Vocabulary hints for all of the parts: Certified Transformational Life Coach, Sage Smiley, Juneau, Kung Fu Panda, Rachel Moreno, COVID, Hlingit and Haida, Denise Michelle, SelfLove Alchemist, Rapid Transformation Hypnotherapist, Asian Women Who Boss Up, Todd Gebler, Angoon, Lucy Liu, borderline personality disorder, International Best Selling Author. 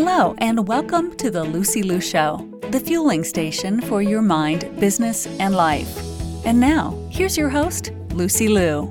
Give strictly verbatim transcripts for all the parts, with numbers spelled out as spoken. Hello, and welcome to the Lucy Liu Show, the fueling station for your mind, business, and life. And now, here's your host, Lucy Liu.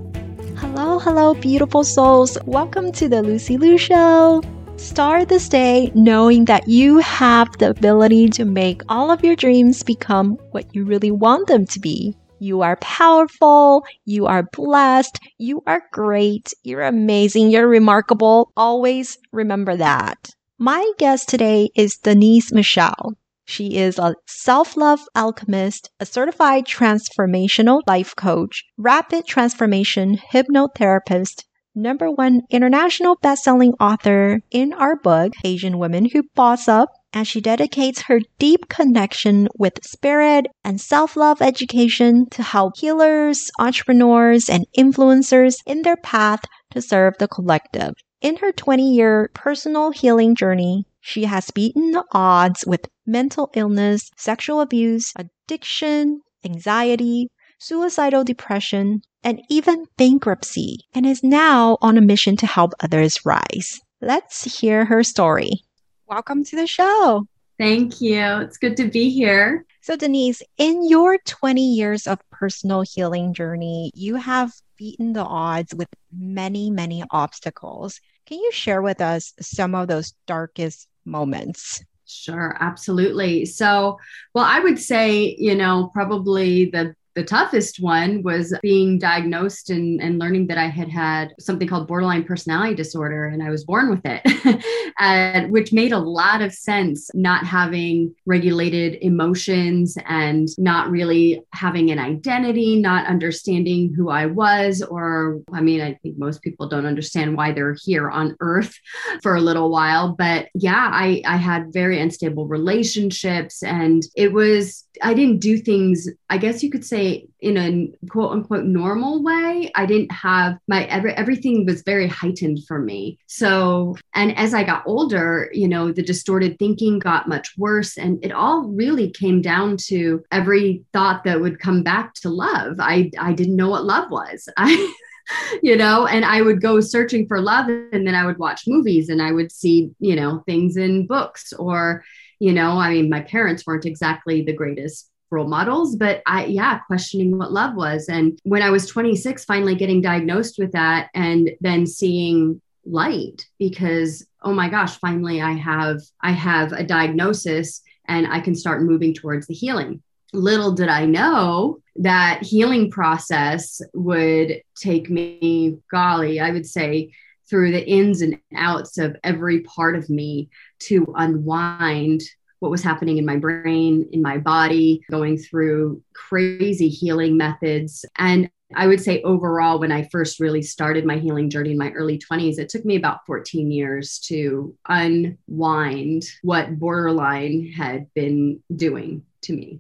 Hello, hello, beautiful souls. Welcome to the Lucy Liu Show. Start this day knowing that you have the ability to make all of your dreams become what you really want them to be. You are powerful, you are blessed, you are great, you're amazing, you're remarkable. Always remember that. My guest today is Denise Michelle. She is a self-love alchemist, a certified transformational life coach, rapid transformation hypnotherapist, number one international best-selling author in our book, Asian Women Who Boss Up, and she dedicates her deep connection with spirit and self-love education to help healers, entrepreneurs, and influencers in their path to serve the collective. In her twenty-year personal healing journey, she has beaten the odds with mental illness, sexual abuse, addiction, anxiety, suicidal depression, and even bankruptcy, and is now on a mission to help others rise. Let's hear her story. Welcome to the show. Thank you. It's good to be here. So Denise, in your twenty years of personal healing journey, you have beaten the odds with many, many obstacles. Can you share with us some of those darkest moments? Sure, absolutely. So, well, I would say, you know, probably the The toughest one was being diagnosed and, and learning that I had had something called borderline personality disorder, and I was born with it, and, which made a lot of sense, not having regulated emotions and not really having an identity, not understanding who I was, or I mean, I think most people don't understand why they're here on earth for a little while. But yeah, I, I had very unstable relationships, and it was, I didn't do things, I guess you could say, in a quote unquote normal way. I didn't have my, every, everything was very heightened for me. So, and as I got older, you know, the distorted thinking got much worse, and it all really came down to every thought that would come back to love. I, I didn't know what love was. I, you know, and I would go searching for love, and then I would watch movies and I would see, you know, things in books or, you know, I mean, my parents weren't exactly the greatest role models, but I, yeah, questioning what love was. And when I was twenty-six, finally getting diagnosed with that, and then seeing light, because, oh my gosh, finally I have, I have a diagnosis and I can start moving towards the healing. Little did I know that healing process would take me, golly, I would say through the ins and outs of every part of me to unwind what was happening in my brain, in my body, going through crazy healing methods. And I would say overall, when I first really started my healing journey in my early twenties, it took me about fourteen years to unwind what borderline had been doing to me.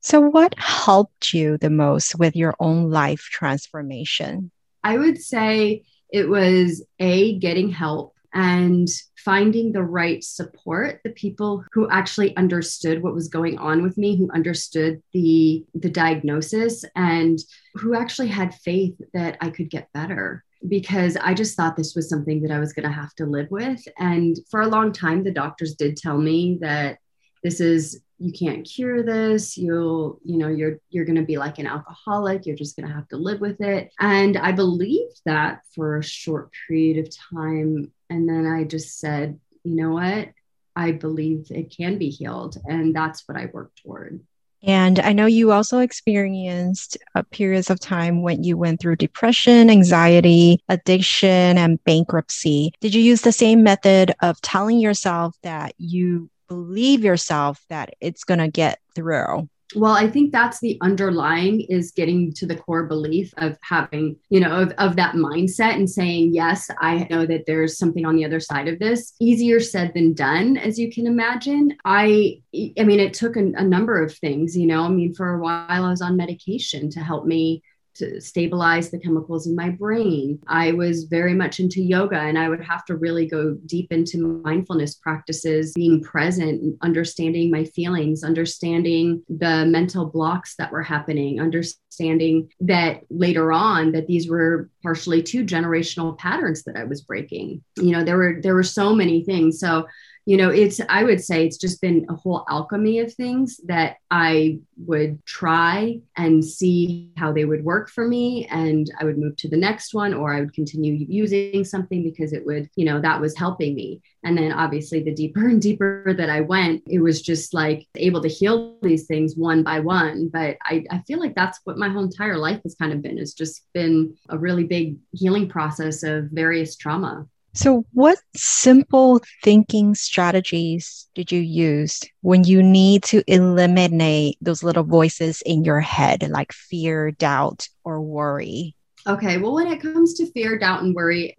So what helped you the most with your own life transformation? I would say it was A, getting help, and finding the right support, the people who actually understood what was going on with me, who understood the, the diagnosis, and who actually had faith that I could get better. Because I just thought this was something that I was going to have to live with. And for a long time, the doctors did tell me that this is, you can't cure this. You'll, you know, you're, you're going to be like an alcoholic. You're just going to have to live with it. And I believed that for a short period of time. And then I just said, you know what? I believe it can be healed. And that's what I worked toward. And I know you also experienced uh, periods of time when you went through depression, anxiety, addiction, and bankruptcy. Did you use the same method of telling yourself that you believe yourself that it's going to get through? Well, I think that's the underlying, is getting to the core belief of having, you know, of, of that mindset and saying, yes, I know that there's something on the other side of this. Easier said than done, as you can imagine. I, I mean, it took a, a number of things, you know, I mean, for a while I was on medication to help me to stabilize the chemicals in my brain. I was very much into yoga, and I would have to really go deep into mindfulness practices, being present, understanding my feelings, understanding the mental blocks that were happening, understanding that later on that these were partially two generational patterns that I was breaking. You know, there were, there were so many things. So, you know, it's, I would say it's just been a whole alchemy of things that I would try and see how they would work for me. And I would move to the next one, or I would continue using something because it would, you know, that was helping me. And then obviously the deeper and deeper that I went, it was just like able to heal these things one by one. But I, I feel like that's what my whole entire life has kind of been. It's just been a really big healing process of various trauma. So what simple thinking strategies did you use when you need to eliminate those little voices in your head, like fear, doubt, or worry? Okay. Well, when it comes to fear, doubt, and worry,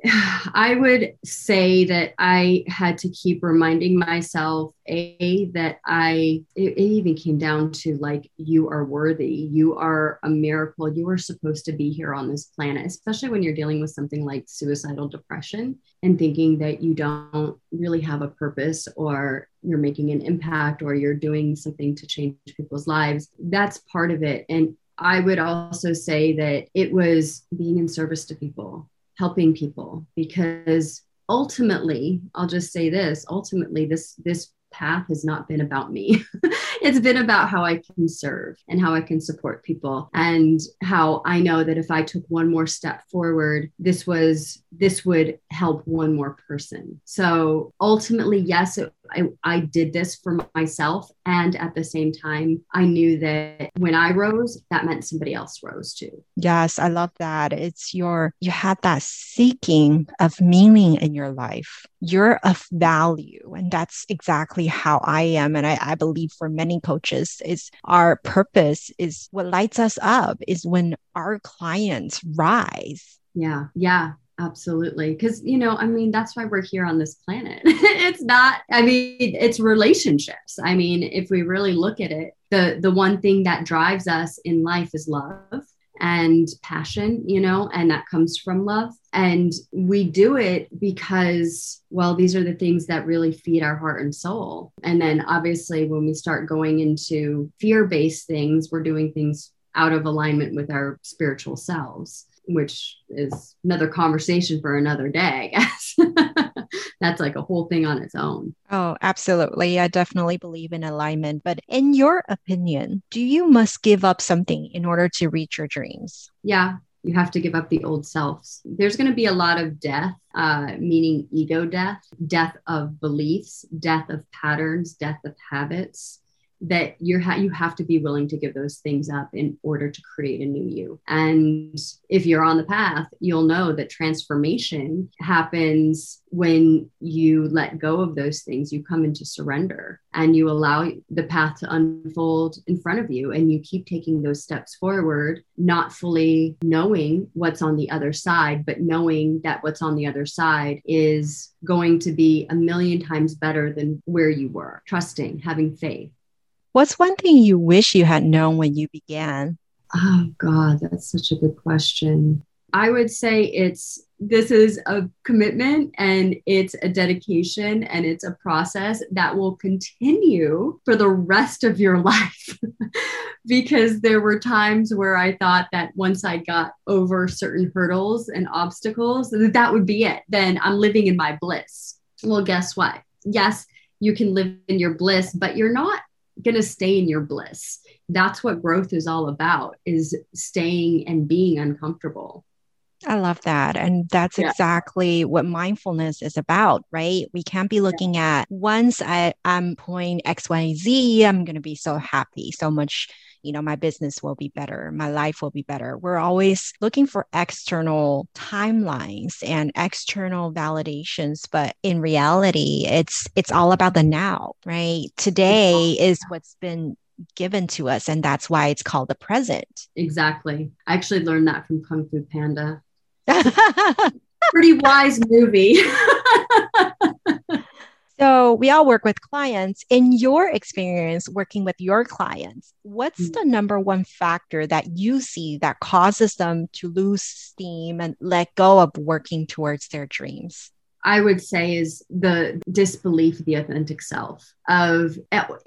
I would say that I had to keep reminding myself, A, that I, it, it even came down to like, you are worthy, you are a miracle, you are supposed to be here on this planet, especially when you're dealing with something like suicidal depression and thinking that you don't really have a purpose, or you're making an impact, or you're doing something to change people's lives. That's part of it. And I would also say that it was being in service to people, helping people, because ultimately, I'll just say this, ultimately, this, this path has not been about me. It's been about how I can serve and how I can support people, and how I know that if I took one more step forward, this was, this would help one more person. So ultimately, yes, it, I, I did this for myself. And at the same time, I knew that when I rose, that meant somebody else rose too. Yes, I love that. It's your, you had that seeking of meaning in your life. You're of value. And that's exactly how I am. And I, I believe for many coaches is our purpose is what lights us up, is when our clients rise. Yeah. Yeah. Absolutely. Because, you know, I mean, that's why we're here on this planet. It's not, I mean, it's relationships. I mean, if we really look at it, the, the one thing that drives us in life is love and passion, you know, and that comes from love. And we do it because, well, these are the things that really feed our heart and soul. And then obviously when we start going into fear-based things, we're doing things out of alignment with our spiritual selves, which is another conversation for another day, I guess. That's like a whole thing on its own. Oh, absolutely. I definitely believe in alignment. But in your opinion, do you must give up something in order to reach your dreams? Yeah, you have to give up the old selves. There's going to be a lot of death, uh, meaning ego death, death of beliefs, death of patterns, death of habits, that you're ha- you have to be willing to give those things up in order to create a new you. And if you're on the path, you'll know that transformation happens when you let go of those things. You come into surrender and you allow the path to unfold in front of you, and you keep taking those steps forward, not fully knowing what's on the other side, but knowing that what's on the other side is going to be a million times better than where you were. Trusting, having faith. What's one thing you wish you had known when you began? Oh, God, that's such a good question. I would say it's, this is a commitment, and it's a dedication, and it's a process that will continue for the rest of your life. Because there were times where I thought that once I got over certain hurdles and obstacles, that that would be it. Then I'm living in my bliss. Well, guess what? Yes, you can live in your bliss, but you're not going to stay in your bliss. That's what growth is all about, is staying and being uncomfortable. I love that. And that's yeah. exactly what mindfulness is about, right? We can't be looking yeah. at once I, I'm point X, Y, Z, I'm going to be so happy, so much, you know, my business will be better, my life will be better. We're always looking for external timelines and external validations. But in reality, it's, it's all about the now, right? Today is what's been given to us. And that's why it's called the present. Exactly. I actually learned that from Kung Fu Panda. Pretty wise movie. So we all work with clients. In your experience working with your clients, what's mm-hmm. the number one factor that you see that causes them to lose steam and let go of working towards their dreams? I would say is the disbelief of the authentic self of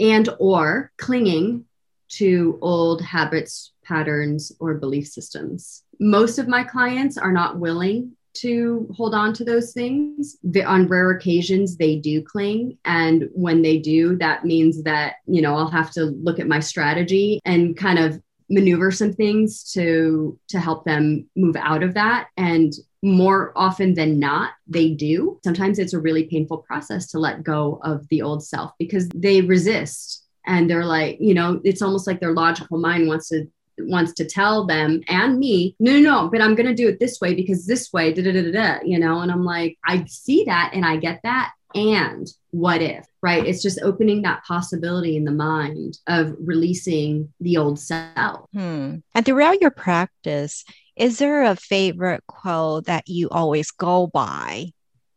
and or clinging to old habits, patterns, or belief systems. Most of my clients are not willing to hold on to those things. The, on rare occasions, they do cling. And when they do, that means that, you know, I'll have to look at my strategy and kind of maneuver some things to, to help them move out of that. And more often than not, they do. Sometimes it's a really painful process to let go of the old self because they resist. And they're like, you know, it's almost like their logical mind wants to wants to tell them and me, no, no, no, but I'm going to do it this way because this way, da, da, da, da, you know, and I'm like, I see that and I get that. And what if, right? It's just opening that possibility in the mind of releasing the old self. Hmm. And throughout your practice, is there a favorite quote that you always go by?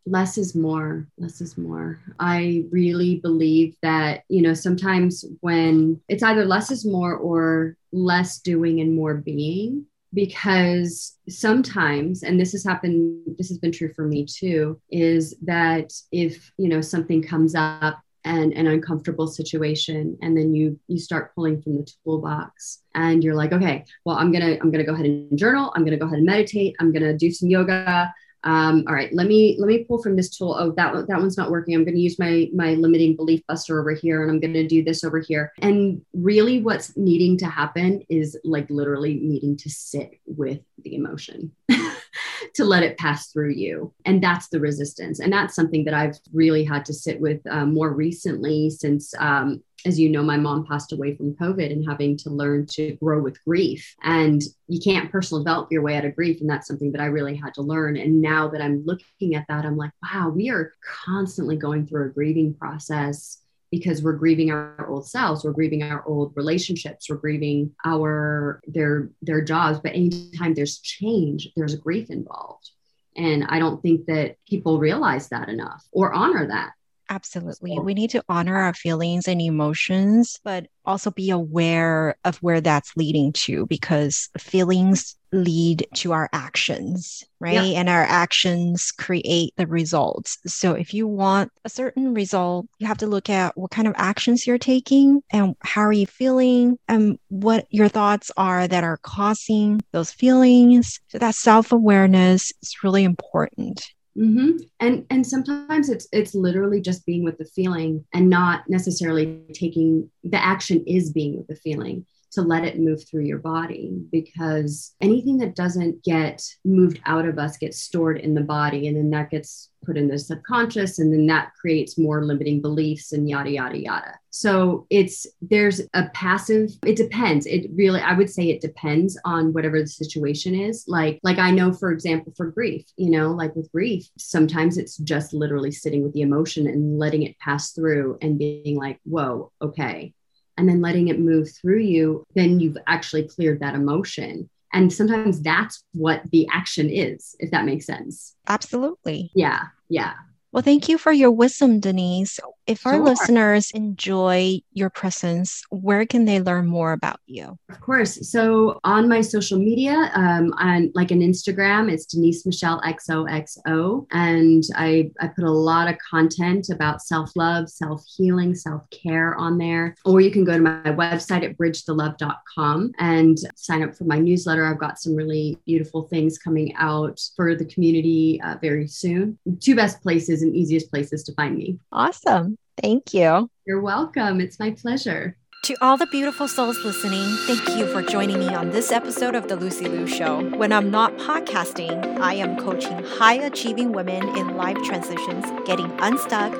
Less is more, less is more. I really believe that, you know, sometimes when it's either less is more or less doing and more being, because sometimes, and this has happened, this has been true for me too, is that if, you know, something comes up and an uncomfortable situation, and then you, you start pulling from the toolbox and you're like, okay, well, I'm going to, I'm going to go ahead and journal. I'm going to go ahead and meditate. I'm going to do some yoga. Um, all right, let me, let me pull from this tool. Oh, that one, that one's not working. I'm going to use my, my limiting belief buster over here, and I'm going to do this over here. And really what's needing to happen is like literally needing to sit with the emotion to let it pass through you. And that's the resistance. And that's something that I've really had to sit with uh, more recently since, um, as you know, my mom passed away from COVID and having to learn to grow with grief. And you can't personal develop your way out of grief. And that's something that I really had to learn. And now that I'm looking at that, I'm like, wow, we are constantly going through a grieving process because we're grieving our old selves. We're grieving our old relationships. We're grieving our, their, their jobs. But anytime there's change, there's grief involved. And I don't think that people realize that enough or honor that. Absolutely. We need to honor our feelings and emotions, but also be aware of where that's leading to, because feelings lead to our actions, right? Yeah. And our actions create the results. So if you want a certain result, you have to look at what kind of actions you're taking and how are you feeling and what your thoughts are that are causing those feelings. So that self-awareness is really important. Mm-hmm. And and sometimes it's it's literally just being with the feeling and not necessarily taking the action is being with the feeling to let it move through your body, because anything that doesn't get moved out of us gets stored in the body, and then that gets put in the subconscious, and then that creates more limiting beliefs and yada, yada, yada. So it's, there's a passive, it depends. It really, I would say it depends on whatever the situation is. Like, like I know, for example, for grief, you know, like with grief, sometimes it's just literally sitting with the emotion and letting it pass through and being like, whoa, okay. And then letting it move through you, then you've actually cleared that emotion. And sometimes that's what the action is, if that makes sense. Absolutely. Yeah. Yeah. Well, thank you for your wisdom, Denise. If our sure. listeners enjoy your presence, where can they learn more about you? Of course. So on my social media, um, on like an Instagram, it's Denise Michelle X O X O. And I, I put a lot of content about self-love, self-healing, self-care on there. Or you can go to my website at bridge the love dot com and sign up for my newsletter. I've got some really beautiful things coming out for the community uh, very soon. Two best places and easiest places to find me. Awesome. Thank you. You're welcome. It's my pleasure. To all the beautiful souls listening, thank you for joining me on this episode of The Lucy Liu Show. When I'm not podcasting, I am coaching high-achieving women in life transitions, getting unstuck,